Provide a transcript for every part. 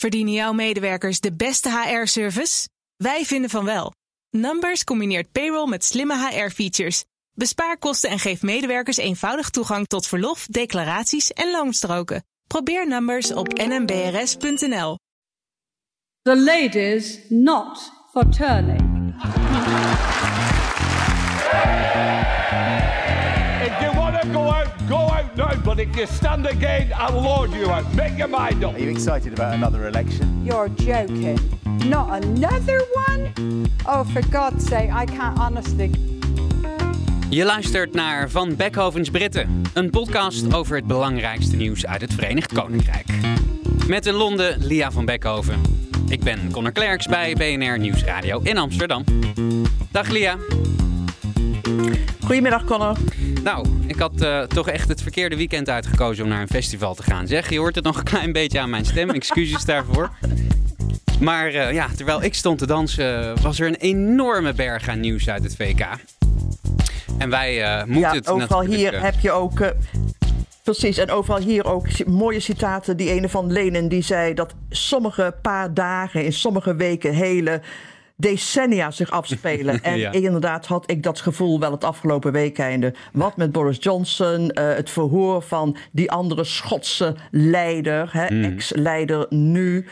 Verdienen jouw medewerkers de beste HR-service? Wij vinden van wel. Numbers combineert payroll met slimme HR-features. Bespaar kosten en geef medewerkers eenvoudig toegang tot verlof, declaraties en loonstroken. Probeer Numbers op nmbrs.nl. The ladies not for turning. If you want to go out now. But if you stand again, I'll lord you out. Make your mind up. Are you excited about another election? You're joking. Not another one? Oh, for God's sake, I can't honestly... Je luistert naar Van Bekhovens Britten, een podcast over het belangrijkste nieuws uit het Verenigd Koninkrijk. Met in Londen Lia van Bekhoven. Ik ben Connor Clerx bij BNR Nieuwsradio in Amsterdam. Dag Lia. Goedemiddag Connor. Nou, ik had toch echt het verkeerde weekend uitgekozen om naar een festival te gaan. Zeg, je hoort het nog een klein beetje aan mijn stem, excuses daarvoor. Maar terwijl ik stond te dansen was er een enorme berg aan nieuws uit het VK. En wij moeten het natuurlijk... Ja, overal hier heb je ook... Precies, en overal hier ook mooie citaten. Die ene van Lenin die zei dat sommige paar dagen in sommige weken hele decennia zich afspelen. En inderdaad had ik dat gevoel wel het afgelopen weekende. Wat met Boris Johnson, het verhoor van die andere Schotse leider, ex-leider nu...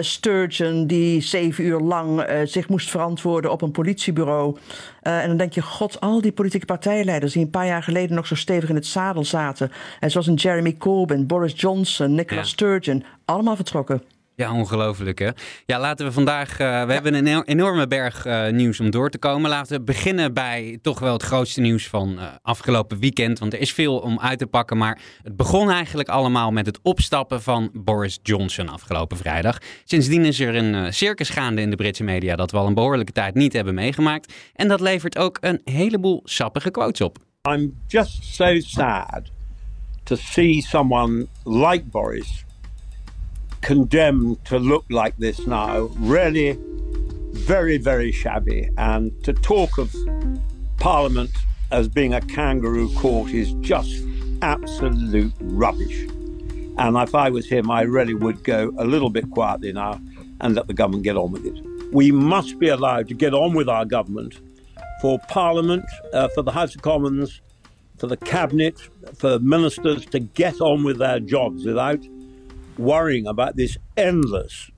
Sturgeon die 7 uur lang zich moest verantwoorden op een politiebureau. En dan denk je, god, al die politieke partijleiders die een paar jaar geleden nog zo stevig in het zadel zaten. En zoals een Jeremy Corbyn, Boris Johnson, Nicola Sturgeon, allemaal vertrokken. Ja, ongelooflijk hè. Ja, laten we vandaag... We hebben een enorme berg nieuws om door te komen. Laten we beginnen bij toch wel het grootste nieuws van afgelopen weekend. Want er is veel om uit te pakken. Maar het begon eigenlijk allemaal met het opstappen van Boris Johnson afgelopen vrijdag. Sindsdien is er een circus gaande in de Britse media dat we al een behoorlijke tijd niet hebben meegemaakt. En dat levert ook een heleboel sappige quotes op. I'm just so sad to see someone like Boris condemned to look like this now, really very, very shabby. And to talk of Parliament as being a kangaroo court is just absolute rubbish. And if I was him, I really would go a little bit quietly now and let the government get on with it. We must be allowed to get on with our government, for Parliament, for the House of Commons, for the Cabinet, for ministers to get on with their jobs without worrying about this endless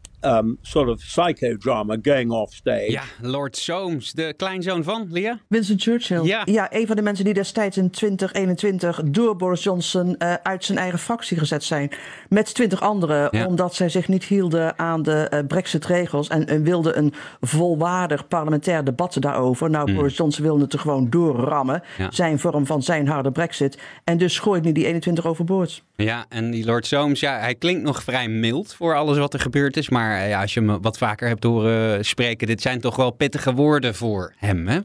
sort of psychodrama going off stage. Ja, Lord Soames, de kleinzoon van, Lia? Winston Churchill. Ja, een van de mensen die destijds in 2021 door Boris Johnson uit zijn eigen fractie gezet zijn. Met 20 anderen, omdat zij zich niet hielden aan de Brexit-regels en wilden een volwaardig parlementair debat daarover. Nou, Boris Johnson wilde het er gewoon doorrammen. Ja. Zijn vorm van zijn harde Brexit. En dus gooit nu die 21 overboord. Ja, en die Lord Soames, hij klinkt nog vrij mild voor alles wat er gebeurd is. Maar ja, als je hem wat vaker hebt horen spreken, dit zijn toch wel pittige woorden voor hem, hè?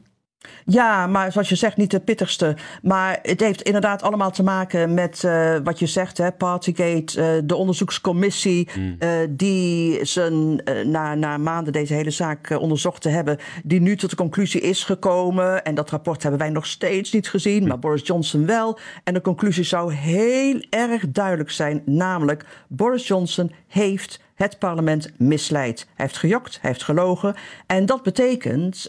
Ja, maar zoals je zegt, niet de pittigste. Maar het heeft inderdaad allemaal te maken met wat je zegt, hè, Partygate, de onderzoekscommissie die zijn, na maanden deze hele zaak onderzocht te hebben, die nu tot de conclusie is gekomen. En dat rapport hebben wij nog steeds niet gezien, maar Boris Johnson wel. En de conclusie zou heel erg duidelijk zijn, namelijk Boris Johnson heeft het parlement misleidt. Hij heeft gejokt, hij heeft gelogen. En dat betekent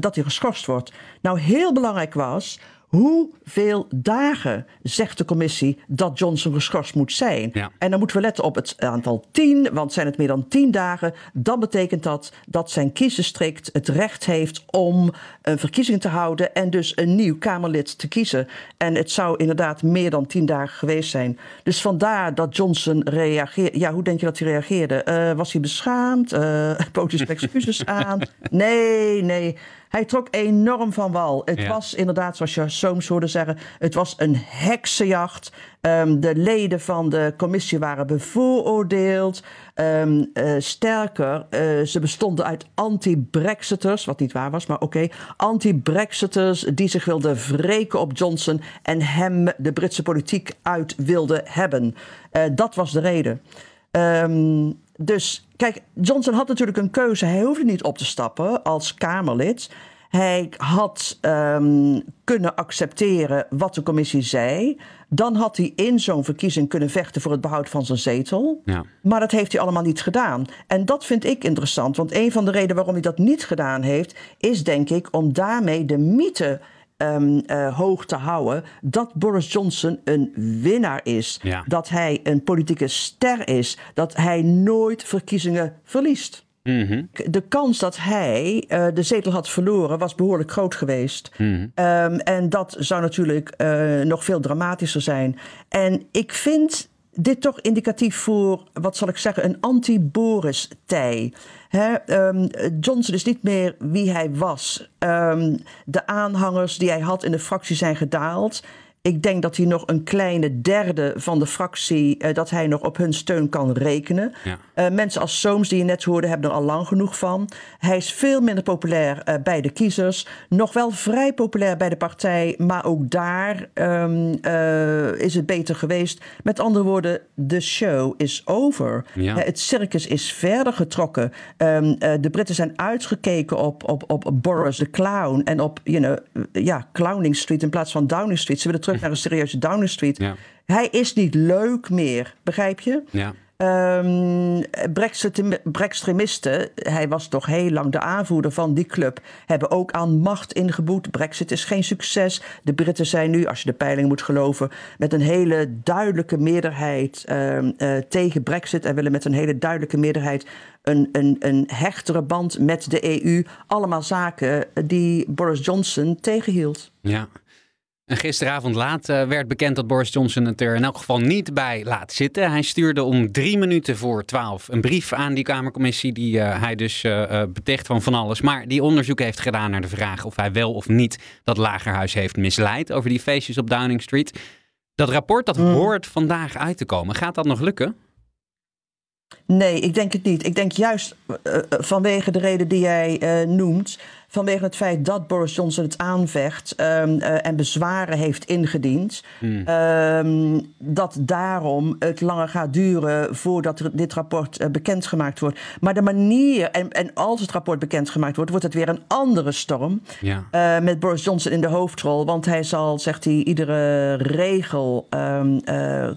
dat hij geschorst wordt. Nou, heel belangrijk was, hoeveel dagen zegt de commissie dat Johnson geschorst moet zijn? Ja. En dan moeten we letten op het aantal 10, want zijn het meer dan 10 dagen... dan betekent dat dat zijn kiesdistrict het recht heeft om een verkiezing te houden en dus een nieuw Kamerlid te kiezen. En het zou inderdaad meer dan 10 dagen geweest zijn. Dus vandaar dat Johnson reageerde. Ja, hoe denk je dat hij reageerde? Was hij beschaamd? Bood hij zijn excuses aan? Nee. Hij trok enorm van wal. Het was inderdaad, zoals je Soames hoorde zeggen, het was een heksenjacht. De leden van de commissie waren bevooroordeeld. Sterker, ze bestonden uit anti-Brexiters, wat niet waar was, maar oké. Anti-Brexiters die zich wilden wreken op Johnson en hem de Britse politiek uit wilden hebben. Dat was de reden. Dus kijk, Johnson had natuurlijk een keuze. Hij hoefde niet op te stappen als Kamerlid. Hij had kunnen accepteren wat de commissie zei. Dan had hij in zo'n verkiezing kunnen vechten voor het behoud van zijn zetel. Ja. Maar dat heeft hij allemaal niet gedaan. En dat vind ik interessant. Want een van de redenen waarom hij dat niet gedaan heeft... is denk ik om daarmee de mythe... hoog te houden dat Boris Johnson een winnaar is. Ja. Dat hij een politieke ster is. Dat hij nooit verkiezingen verliest. Mm-hmm. De kans dat hij de zetel had verloren was behoorlijk groot geweest. Mm-hmm. En dat zou natuurlijk nog veel dramatischer zijn. En ik vind dit toch indicatief voor, wat zal ik zeggen, een anti-Boris-tij. Johnson is niet meer wie hij was. De aanhangers die hij had in de fractie zijn gedaald. Ik denk dat hij nog een kleine derde van de fractie... dat hij nog op hun steun kan rekenen. Ja. Mensen als Soames, die je net hoorde, hebben er al lang genoeg van. Hij is veel minder populair bij de kiezers. Nog wel vrij populair bij de partij, maar ook daar is het beter geweest. Met andere woorden, de show is over. Ja. Het circus is verder getrokken. De Britten zijn uitgekeken op Boris de Clown... en op Clowning Street in plaats van Downing Street. Ze willen terug naar een serieuze Downing Street. Ja. Hij is niet leuk meer, begrijp je? Ja. Brextremisten, hij was toch heel lang de aanvoerder van die club... hebben ook aan macht ingeboet. Brexit is geen succes. De Britten zijn nu, als je de peiling moet geloven... met een hele duidelijke meerderheid tegen Brexit... en willen met een hele duidelijke meerderheid... Een hechtere band met de EU. Allemaal zaken die Boris Johnson tegenhield. Ja. En gisteravond laat werd bekend dat Boris Johnson het er in elk geval niet bij laat zitten. Hij stuurde om 11:53 een brief aan die Kamercommissie die hij dus beticht van alles. Maar die onderzoek heeft gedaan naar de vraag of hij wel of niet dat Lagerhuis heeft misleid over die feestjes op Downing Street. Dat rapport dat hoort vandaag uit te komen. Gaat dat nog lukken? Nee, ik denk het niet. Ik denk juist vanwege de reden die jij noemt... vanwege het feit dat Boris Johnson het aanvecht en bezwaren heeft ingediend... dat daarom het langer gaat duren voordat dit rapport bekendgemaakt wordt. Maar de manier, en als het rapport bekendgemaakt wordt... wordt het weer een andere storm met Boris Johnson in de hoofdrol. Want hij zal, zegt hij, iedere regel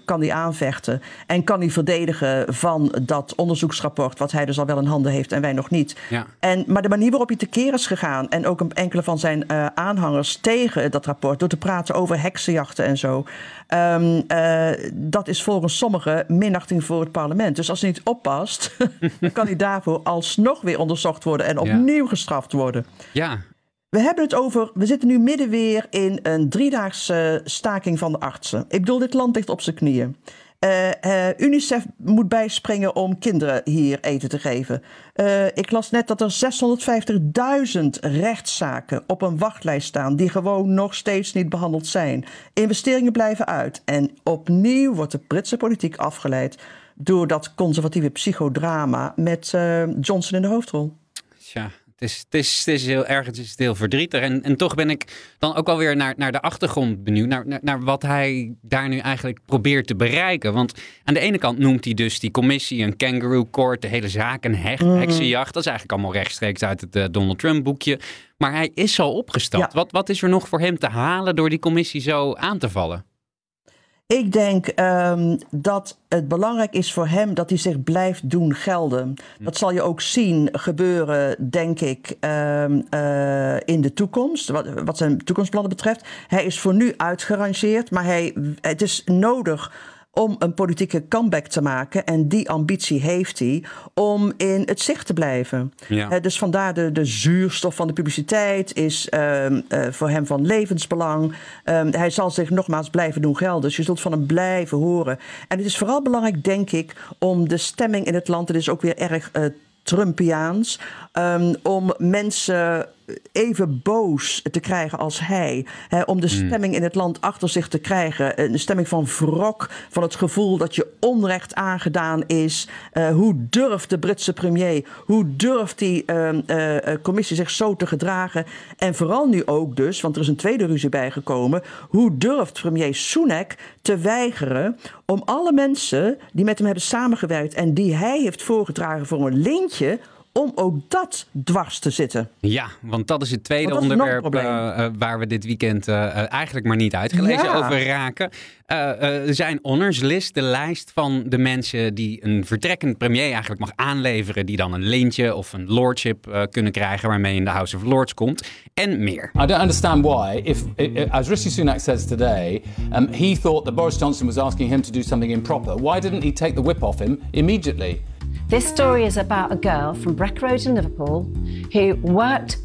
kan hij aanvechten... en kan hij verdedigen van dat onderzoeksrapport... wat hij dus al wel in handen heeft en wij nog niet. Ja. Maar de manier waarop hij tekeer is gegaan... en ook enkele van zijn aanhangers tegen dat rapport... door te praten over heksenjachten en zo... dat is volgens sommigen minachting voor het parlement. Dus als hij niet oppast... kan hij daarvoor alsnog weer onderzocht worden... en opnieuw gestraft worden. Ja. We zitten nu midden weer in een 3-daagse staking van de artsen. Ik bedoel, dit land ligt op zijn knieën. UNICEF moet bijspringen om kinderen hier eten te geven. Ik las net dat er 650.000 rechtszaken op een wachtlijst staan... die gewoon nog steeds niet behandeld zijn. Investeringen blijven uit. En opnieuw wordt de Britse politiek afgeleid... door dat conservatieve psychodrama met Johnson in de hoofdrol. Tja. Het is heel ergens is het heel verdrietig. En toch ben ik dan ook alweer naar de achtergrond benieuwd. Naar wat hij daar nu eigenlijk probeert te bereiken. Want aan de ene kant noemt hij dus die commissie een kangaroo court. De hele zaak een heksenjacht. Dat is eigenlijk allemaal rechtstreeks uit het Donald Trump boekje. Maar hij is al opgestapt. Ja. Wat is er nog voor hem te halen door die commissie zo aan te vallen? Ik denk dat het belangrijk is voor hem dat hij zich blijft doen gelden. Dat zal je ook zien gebeuren, denk ik, in de toekomst. Wat zijn toekomstplannen betreft. Hij is voor nu uitgerangeerd, maar het is nodig... om een politieke comeback te maken. En die ambitie heeft hij om in het zicht te blijven. Ja. Dus vandaar de zuurstof van de publiciteit is voor hem van levensbelang. Hij zal zich nogmaals blijven doen gelden. Dus je zult van hem blijven horen. En het is vooral belangrijk, denk ik, om de stemming in het land... het is ook weer erg Trumpiaans... om mensen... even boos te krijgen als hij. Om de stemming in het land achter zich te krijgen. Een stemming van wrok, van het gevoel dat je onrecht aangedaan is. Hoe durft de Britse premier, hoe durft die commissie zich zo te gedragen? En vooral nu ook dus, want er is een tweede ruzie bijgekomen. Hoe durft premier Sunak te weigeren om alle mensen die met hem hebben samengewerkt en die hij heeft voorgedragen voor een lintje... om ook dat dwars te zitten. Ja, want dat is het tweede onderwerp waar we dit weekend eigenlijk maar niet uitgelezen over raken. Zijn honors list, de lijst van de mensen die een vertrekkend premier eigenlijk mag aanleveren, die dan een lintje of een lordship kunnen krijgen waarmee in de House of Lords komt en meer. I don't understand why, if as Rishi Sunak says today, he thought that Boris Johnson was asking him to do something improper. Why didn't he take the whip off him immediately? This story is about a girl from Breck Road in Liverpool who worked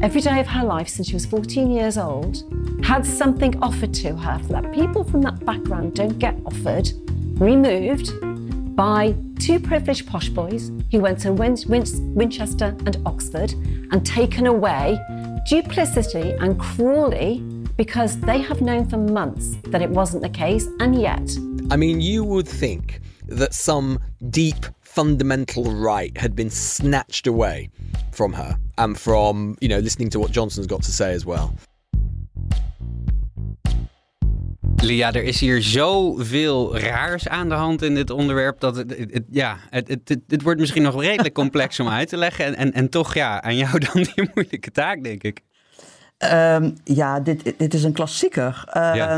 every day of her life since she was 14 years old, had something offered to her that people from that background don't get offered, removed by two privileged posh boys who went to Winchester and Oxford and taken away duplicity and cruelly because they have known for months that it wasn't the case, and yet... I mean, you would think that some deep fundamental right had been snatched away from her and from, you know, listening to what Johnson's got to say as well. Lia, er is hier zoveel raars aan de hand in dit onderwerp dat het wordt misschien nog redelijk complex om uit te leggen en toch aan jou dan die moeilijke taak, denk ik. Dit is een klassieker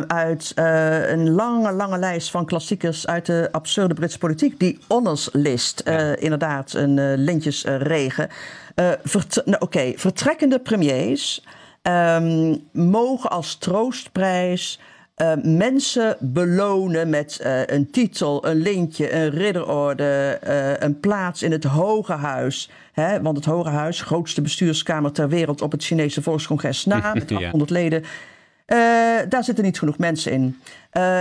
uit een lange lijst van klassiekers uit de absurde Britse politiek. Die honors list, inderdaad, een lintjesregen. Vertrekkende premiers mogen als troostprijs mensen belonen met een titel, een lintje, een ridderorde, een plaats in het Hoge Huis. Hè? Want het Hoge Huis, grootste bestuurskamer ter wereld op het Chinese Volkscongres na, met 800 leden. Daar zitten niet genoeg mensen in.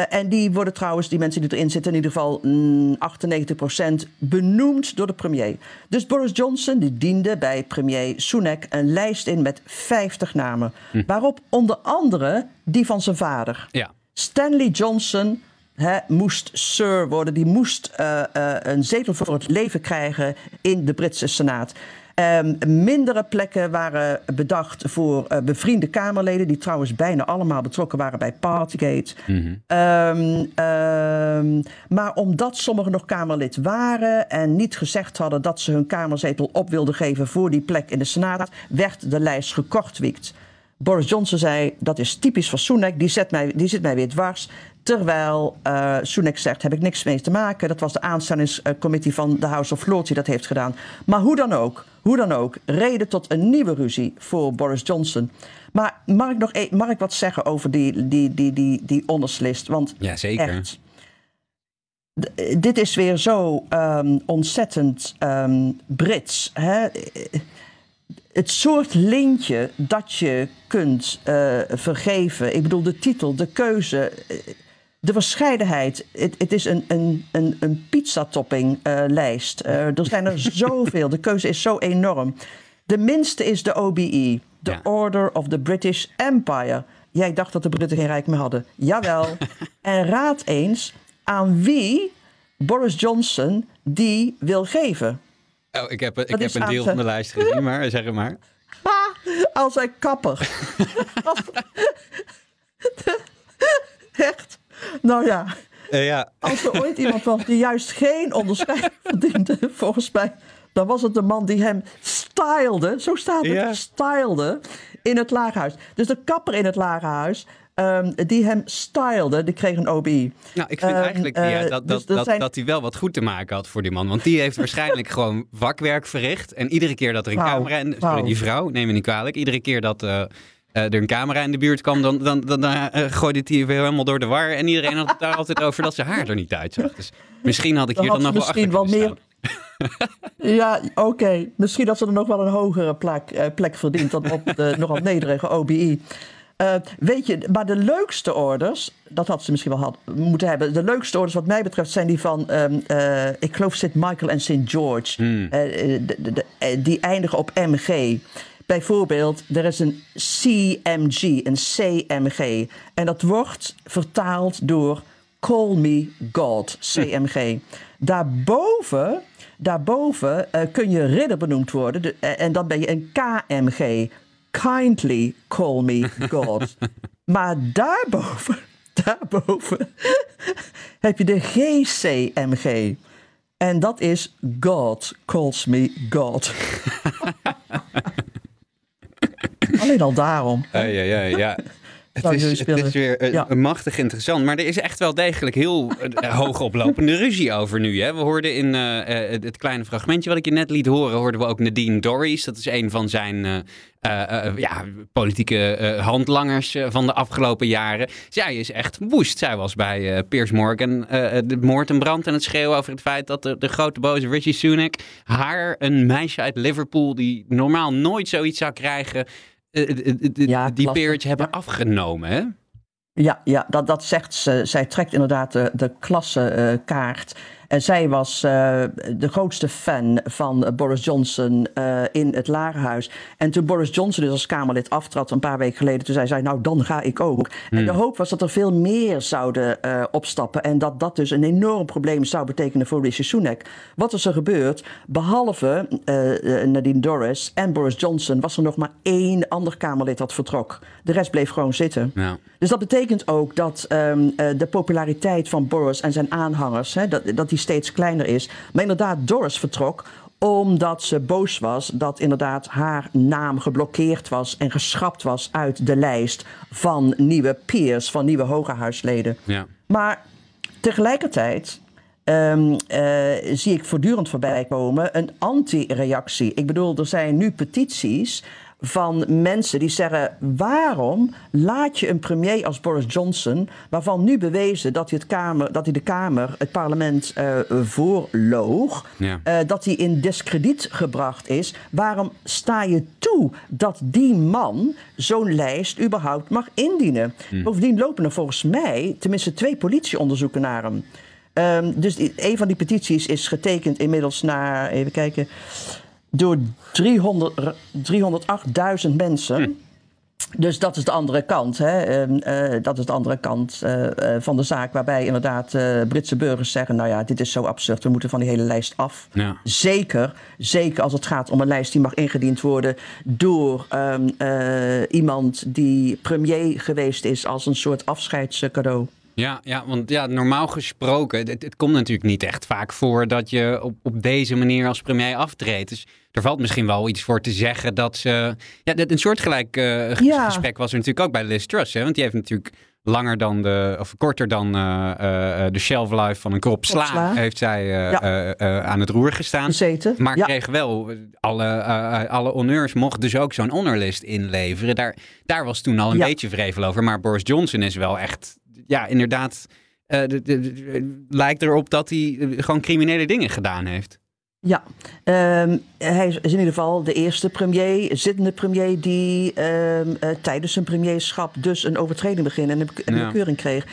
En die worden trouwens, die mensen die erin zitten, in ieder geval 98% benoemd door de premier. Dus Boris Johnson, die diende bij premier Sunak een lijst in met 50 namen. Waarop onder andere die van zijn vader. Ja. Stanley Johnson moest sir worden. Die moest een zetel voor het leven krijgen in de Britse Senaat. Mindere plekken waren bedacht voor bevriende Kamerleden, die trouwens bijna allemaal betrokken waren bij Partygate. Maar omdat sommigen nog Kamerlid waren en niet gezegd hadden dat ze hun Kamerzetel op wilden geven voor die plek in de Senaat, werd de lijst gekortwiekt. Boris Johnson zei, dat is typisch van Sunak, die zit mij weer dwars. Terwijl Sunak zegt, heb ik niks mee te maken. Dat was de aanstellingscommissie van de House of Lords die dat heeft gedaan. Maar hoe dan ook, reden tot een nieuwe ruzie voor Boris Johnson. Maar mag ik wat zeggen over die honors list? Want ja, zeker. Echt, dit is weer zo ontzettend Brits. Hè? Het soort lintje dat je kunt vergeven. Ik bedoel, de titel, de keuze, de bescheidenheid. Het is een pizzatopping lijst. Er zijn er zoveel. De keuze is zo enorm. De minste is de OBE. The Order of the British Empire. Jij dacht dat de Britten geen rijk meer hadden. Jawel. En raad eens aan wie Boris Johnson die wil geven. Oh, ik heb een deel van de lijst gezien, maar zeg het maar. Als een kapper. Echt? Nou ja. Als er ooit iemand was die juist geen onderscheid verdiende, volgens mij, dan was het de man die hem stylede, zo staat het, stylede in het Lagerhuis. Dus de kapper in het Lagerhuis, die hem stylede, die kreeg een OBI. Nou, ik vind eigenlijk dat hij wel wat goed te maken had voor die man. Want die heeft waarschijnlijk gewoon vakwerk verricht. En iedere keer dat er een camera... Die vrouw, neem me niet kwalijk. Iedere keer dat er een camera in de buurt kwam, dan gooide hij weer helemaal door de war. En iedereen had het daar altijd over dat ze haar er niet uitzag. Dus misschien had ik hier dan nog wel achter kunnen staan. Misschien dat ze er nog wel een hogere plek verdient dan op de nogal nederige OBI. Weet je, maar de leukste orders, dat had ze misschien wel moeten hebben. De leukste orders wat mij betreft zijn die van, ik geloof St. Michael en St. George. Die eindigen op MG. Bijvoorbeeld, er is een CMG, een CMG. En dat wordt vertaald door Call Me God, CMG. Daarboven kun je ridder benoemd worden. En dan ben je een KMG. Kindly call me God. Maar daarboven heb je de GCMG. En dat is God calls me God. Alleen al daarom. Ja. Het is weer machtig interessant. Maar er is echt wel degelijk heel hoogoplopende ruzie over nu. Hè? We hoorden in het kleine fragmentje wat ik je net liet horen, hoorden we ook Nadine Dorries. Dat is een van zijn politieke handlangers van de afgelopen jaren. Zij is echt woest. Zij was bij Piers Morgan de moord en brand en het schreeuwen over het feit dat de grote boze Rishi Sunak haar, een meisje uit Liverpool die normaal nooit zoiets zou krijgen, die peertje hebben afgenomen, hè? Ja, dat zegt ze. Zij trekt inderdaad de klassekaart. En zij was de grootste fan van Boris Johnson in het Lagerhuis. En toen Boris Johnson dus als Kamerlid aftrad een paar weken geleden, toen zei zij, nou dan ga ik ook. En de hoop was dat er veel meer zouden opstappen. En dat dat dus een enorm probleem zou betekenen voor Rishi Sunak. Wat is er gebeurd? Behalve Nadine Dorries en Boris Johnson was er nog maar één ander Kamerlid dat vertrok. De rest bleef gewoon zitten. Ja. Dus dat betekent ook dat de populariteit van Boris en zijn aanhangers, dat die steeds kleiner is. Maar inderdaad, Doris vertrok omdat ze boos was dat inderdaad haar naam geblokkeerd was en geschrapt was uit de lijst van nieuwe peers, van nieuwe hogerhuisleden. Ja. Maar tegelijkertijd zie ik voortdurend voorbij komen een anti-reactie. Ik bedoel, er zijn nu petities van mensen die zeggen, waarom laat je een premier als Boris Johnson, waarvan nu bewezen dat hij, het parlement voorloog, dat hij in diskrediet gebracht is, waarom sta je toe dat die man zo'n lijst überhaupt mag indienen? Bovendien lopen er volgens mij tenminste 2 politieonderzoeken naar hem. Dus een van die petities is getekend inmiddels naar, even kijken, door 308.000 mensen. Dus dat is de andere kant. Hè? Dat is de andere kant van de zaak, waarbij inderdaad Britse burgers zeggen, nou ja, dit is zo absurd, we moeten van die hele lijst af. Ja. Zeker als het gaat om een lijst die mag ingediend worden door iemand die premier geweest is als een soort afscheidscadeau. Ja, want normaal gesproken, het komt natuurlijk niet echt vaak voor dat je op deze manier als premier aftreedt. Dus er valt misschien wel iets voor te zeggen dat ze... Ja, een soortgelijk gesprek was er natuurlijk ook bij Liz Truss, hè? Want die heeft natuurlijk korter dan de shelf life van een krop sla heeft zij aan het roer gestaan. Gezeten. Maar kreeg wel alle honneurs, mocht dus ook zo'n honorlist inleveren. Daar was toen al een beetje wrevel over, maar Boris Johnson is wel echt... Ja, inderdaad, lijkt erop dat hij gewoon criminele dingen gedaan heeft. Ja, hij is in ieder geval de eerste zittende premier... die tijdens zijn premierschap dus een overtreding begint en een bekeuring kreeg.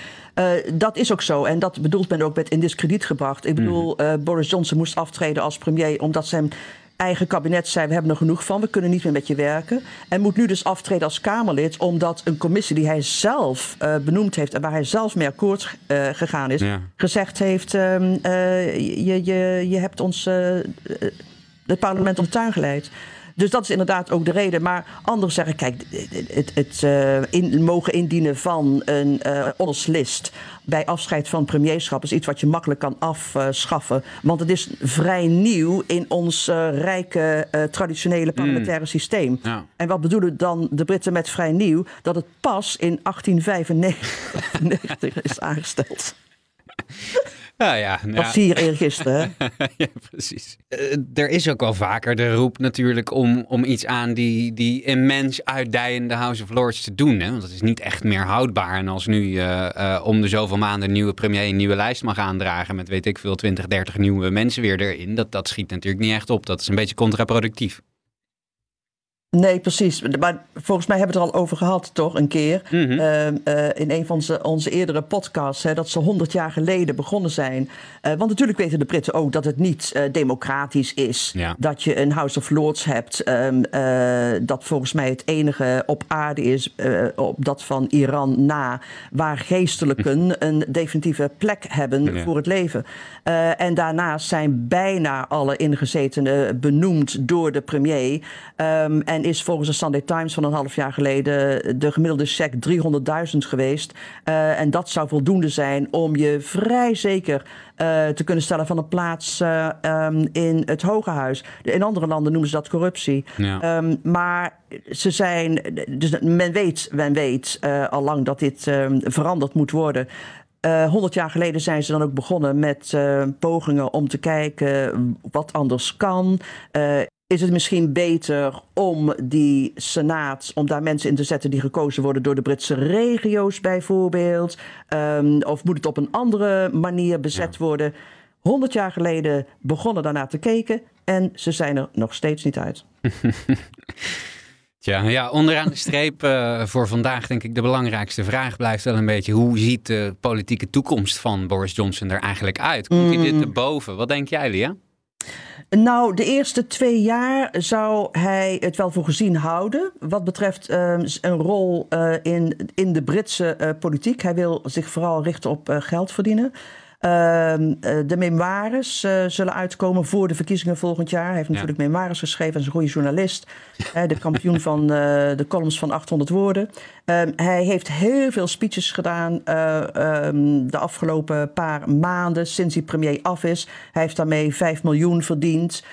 Dat is ook zo. En dat bedoelt men ook met in diskrediet gebracht. Ik bedoel, Boris Johnson moest aftreden als premier omdat zijn eigen kabinet zei, we hebben er genoeg van, we kunnen niet meer met je werken. En moet nu dus aftreden als Kamerlid, omdat een commissie die hij zelf benoemd heeft en waar hij zelf mee akkoord gegaan is, gezegd heeft, je hebt ons het parlement om de tuin geleid. Dus dat is inderdaad ook de reden. Maar anderen zeggen, kijk, het mogen indienen van een honorlist bij afscheid van premierschap is iets wat je makkelijk kan afschaffen. Want het is vrij nieuw in ons rijke, traditionele parlementaire systeem. Ja. En wat bedoelen dan de Britten met vrij nieuw? Dat het pas in 1895 is aangesteld. Dat zie je eergisteren, hè? Ja, precies. Er is ook wel vaker de roep natuurlijk om iets aan die immens uitdijende House of Lords te doen. Hè? Want dat is niet echt meer houdbaar. En als nu om de zoveel maanden een nieuwe premier een nieuwe lijst mag aandragen met, weet ik veel, 20, 30 nieuwe mensen weer erin. Dat schiet natuurlijk niet echt op. Dat is een beetje contraproductief. Nee, precies. Maar volgens mij hebben we het er al over gehad, toch, een keer. In een van onze eerdere podcasts, hè, dat ze 100 jaar geleden begonnen zijn. Want natuurlijk weten de Britten ook dat het niet democratisch is. Ja. Dat je een House of Lords hebt, dat volgens mij het enige op aarde is, op dat van Iran na, waar geestelijken een definitieve plek hebben voor het leven. En daarnaast zijn bijna alle ingezetenen benoemd door de premier. En is volgens de Sunday Times van een half jaar geleden de gemiddelde check 300.000 geweest. En dat zou voldoende zijn om je vrij zeker te kunnen stellen van een plaats in het Hoge Huis. In andere landen noemen ze dat corruptie. Ja. Maar ze zijn, dus men weet al lang dat dit veranderd moet worden. 100 jaar geleden zijn ze dan ook begonnen met pogingen om te kijken wat anders kan. Is het misschien beter om die senaat, om daar mensen in te zetten die gekozen worden door de Britse regio's bijvoorbeeld? Of moet het op een andere manier bezet worden? 100 jaar geleden begonnen daarna te kijken en ze zijn er nog steeds niet uit. Ja, onderaan de streep voor vandaag denk ik de belangrijkste vraag blijft wel een beetje: hoe ziet de politieke toekomst van Boris Johnson er eigenlijk uit? Komt hij dit erboven? Wat denk jij, Lia? Nou, de eerste 2 jaar zou hij het wel voor gezien houden wat betreft een rol in de Britse politiek. Hij wil zich vooral richten op geld verdienen. De memoires zullen uitkomen voor de verkiezingen volgend jaar. Hij heeft natuurlijk memoires geschreven en is een goede journalist. De kampioen van de columns van 800 woorden. Hij heeft heel veel speeches gedaan de afgelopen paar maanden sinds hij premier af is. Hij heeft daarmee 5 miljoen verdiend.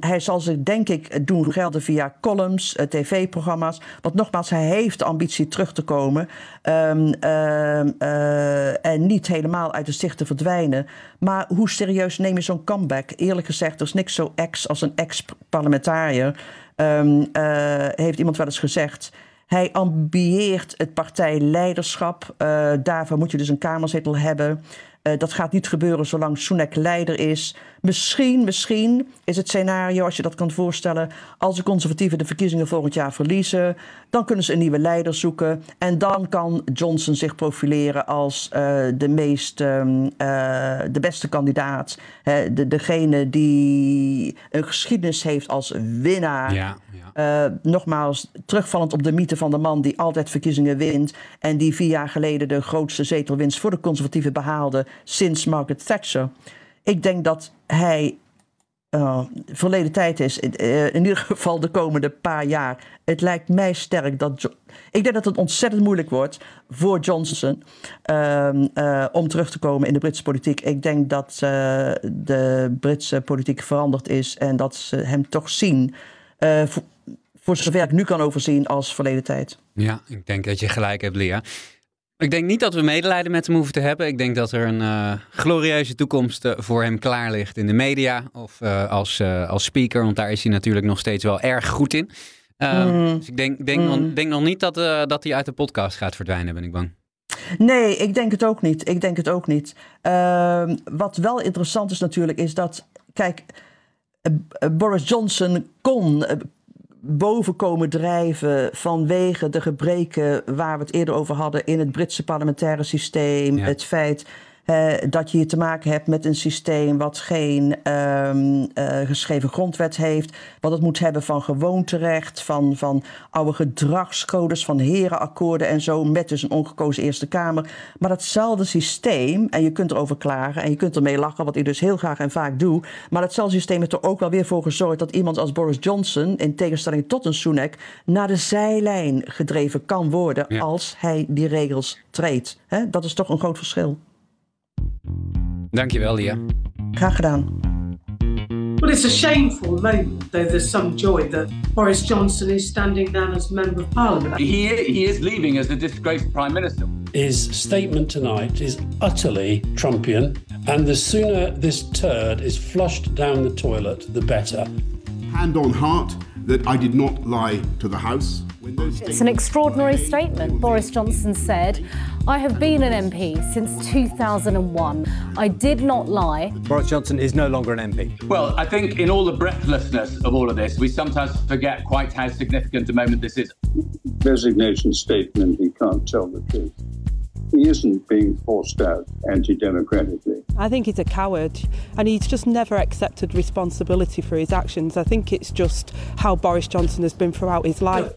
Hij zal zich denk ik doen gelden via columns, tv-programma's. Want nogmaals, hij heeft de ambitie terug te komen. En niet helemaal uit het zicht te verdwijnen. Maar hoe serieus neem je zo'n comeback? Eerlijk gezegd, er is niks zo ex als een ex-parlementariër. Heeft iemand wel eens gezegd. Hij ambieert het partijleiderschap. Daarvoor moet je dus een kamerzetel hebben. Dat gaat niet gebeuren zolang Sunak leider is. Misschien is het scenario, als je dat kan voorstellen, als de conservatieven de verkiezingen volgend jaar verliezen, dan kunnen ze een nieuwe leider zoeken. En dan kan Johnson zich profileren als de beste kandidaat. Degene die een geschiedenis heeft als winnaar. Ja. Nogmaals, terugvallend op de mythe van de man die altijd verkiezingen wint en die 4 jaar geleden de grootste zetelwinst voor de conservatieven behaalde sinds Margaret Thatcher. Ik denk dat hij verleden tijd is, in ieder geval de komende paar jaar. Het lijkt mij sterk dat... Ik denk dat het ontzettend moeilijk wordt voor Johnson om terug te komen in de Britse politiek. Ik denk dat de Britse politiek veranderd is en dat ze hem toch zien, voor zover ik nu kan overzien, als verleden tijd. Ja, ik denk dat je gelijk hebt, Lia. Ik denk niet dat we medelijden met hem hoeven te hebben. Ik denk dat er een glorieuze toekomst voor hem klaar ligt in de media of als speaker. Want daar is hij natuurlijk nog steeds wel erg goed in. Dus ik denk nog niet dat hij uit de podcast gaat verdwijnen, ben ik bang. Nee, ik denk het ook niet. Wat wel interessant is natuurlijk, is dat, kijk, Boris Johnson kon boven komen drijven vanwege de gebreken waar we het eerder over hadden in het Britse parlementaire systeem. Ja. Het feit dat je hier te maken hebt met een systeem wat geen geschreven grondwet heeft, wat het moet hebben van gewoonterecht, van oude gedragscodes, van herenakkoorden en zo, met dus een ongekozen Eerste Kamer. Maar datzelfde systeem, en je kunt erover klagen en je kunt ermee lachen, wat ik dus heel graag en vaak doe, maar datzelfde systeem heeft er ook wel weer voor gezorgd dat iemand als Boris Johnson, in tegenstelling tot een Sunak, naar de zijlijn gedreven kan worden als hij die regels treedt. Dat is toch een groot verschil. Dankjewel, Lia. Graag gedaan. Well, it's a shameful moment, though there's some joy that Boris Johnson is standing down as Member of Parliament. He is leaving as the disgraced Prime Minister. His statement tonight is utterly Trumpian, and the sooner this turd is flushed down the toilet, the better. Hand on heart that I did not lie to the House. It's an extraordinary statement. Boris Johnson said, I have been an MP since 2001. I did not lie. Boris Johnson is no longer an MP. Well, I think in all the breathlessness of all of this, we sometimes forget quite how significant a moment this is. Resignation statement, he can't tell the truth. He isn't being forced out anti-democratically. I think he's a coward and he's just never accepted responsibility for his actions. I think it's just how Boris Johnson has been throughout his life.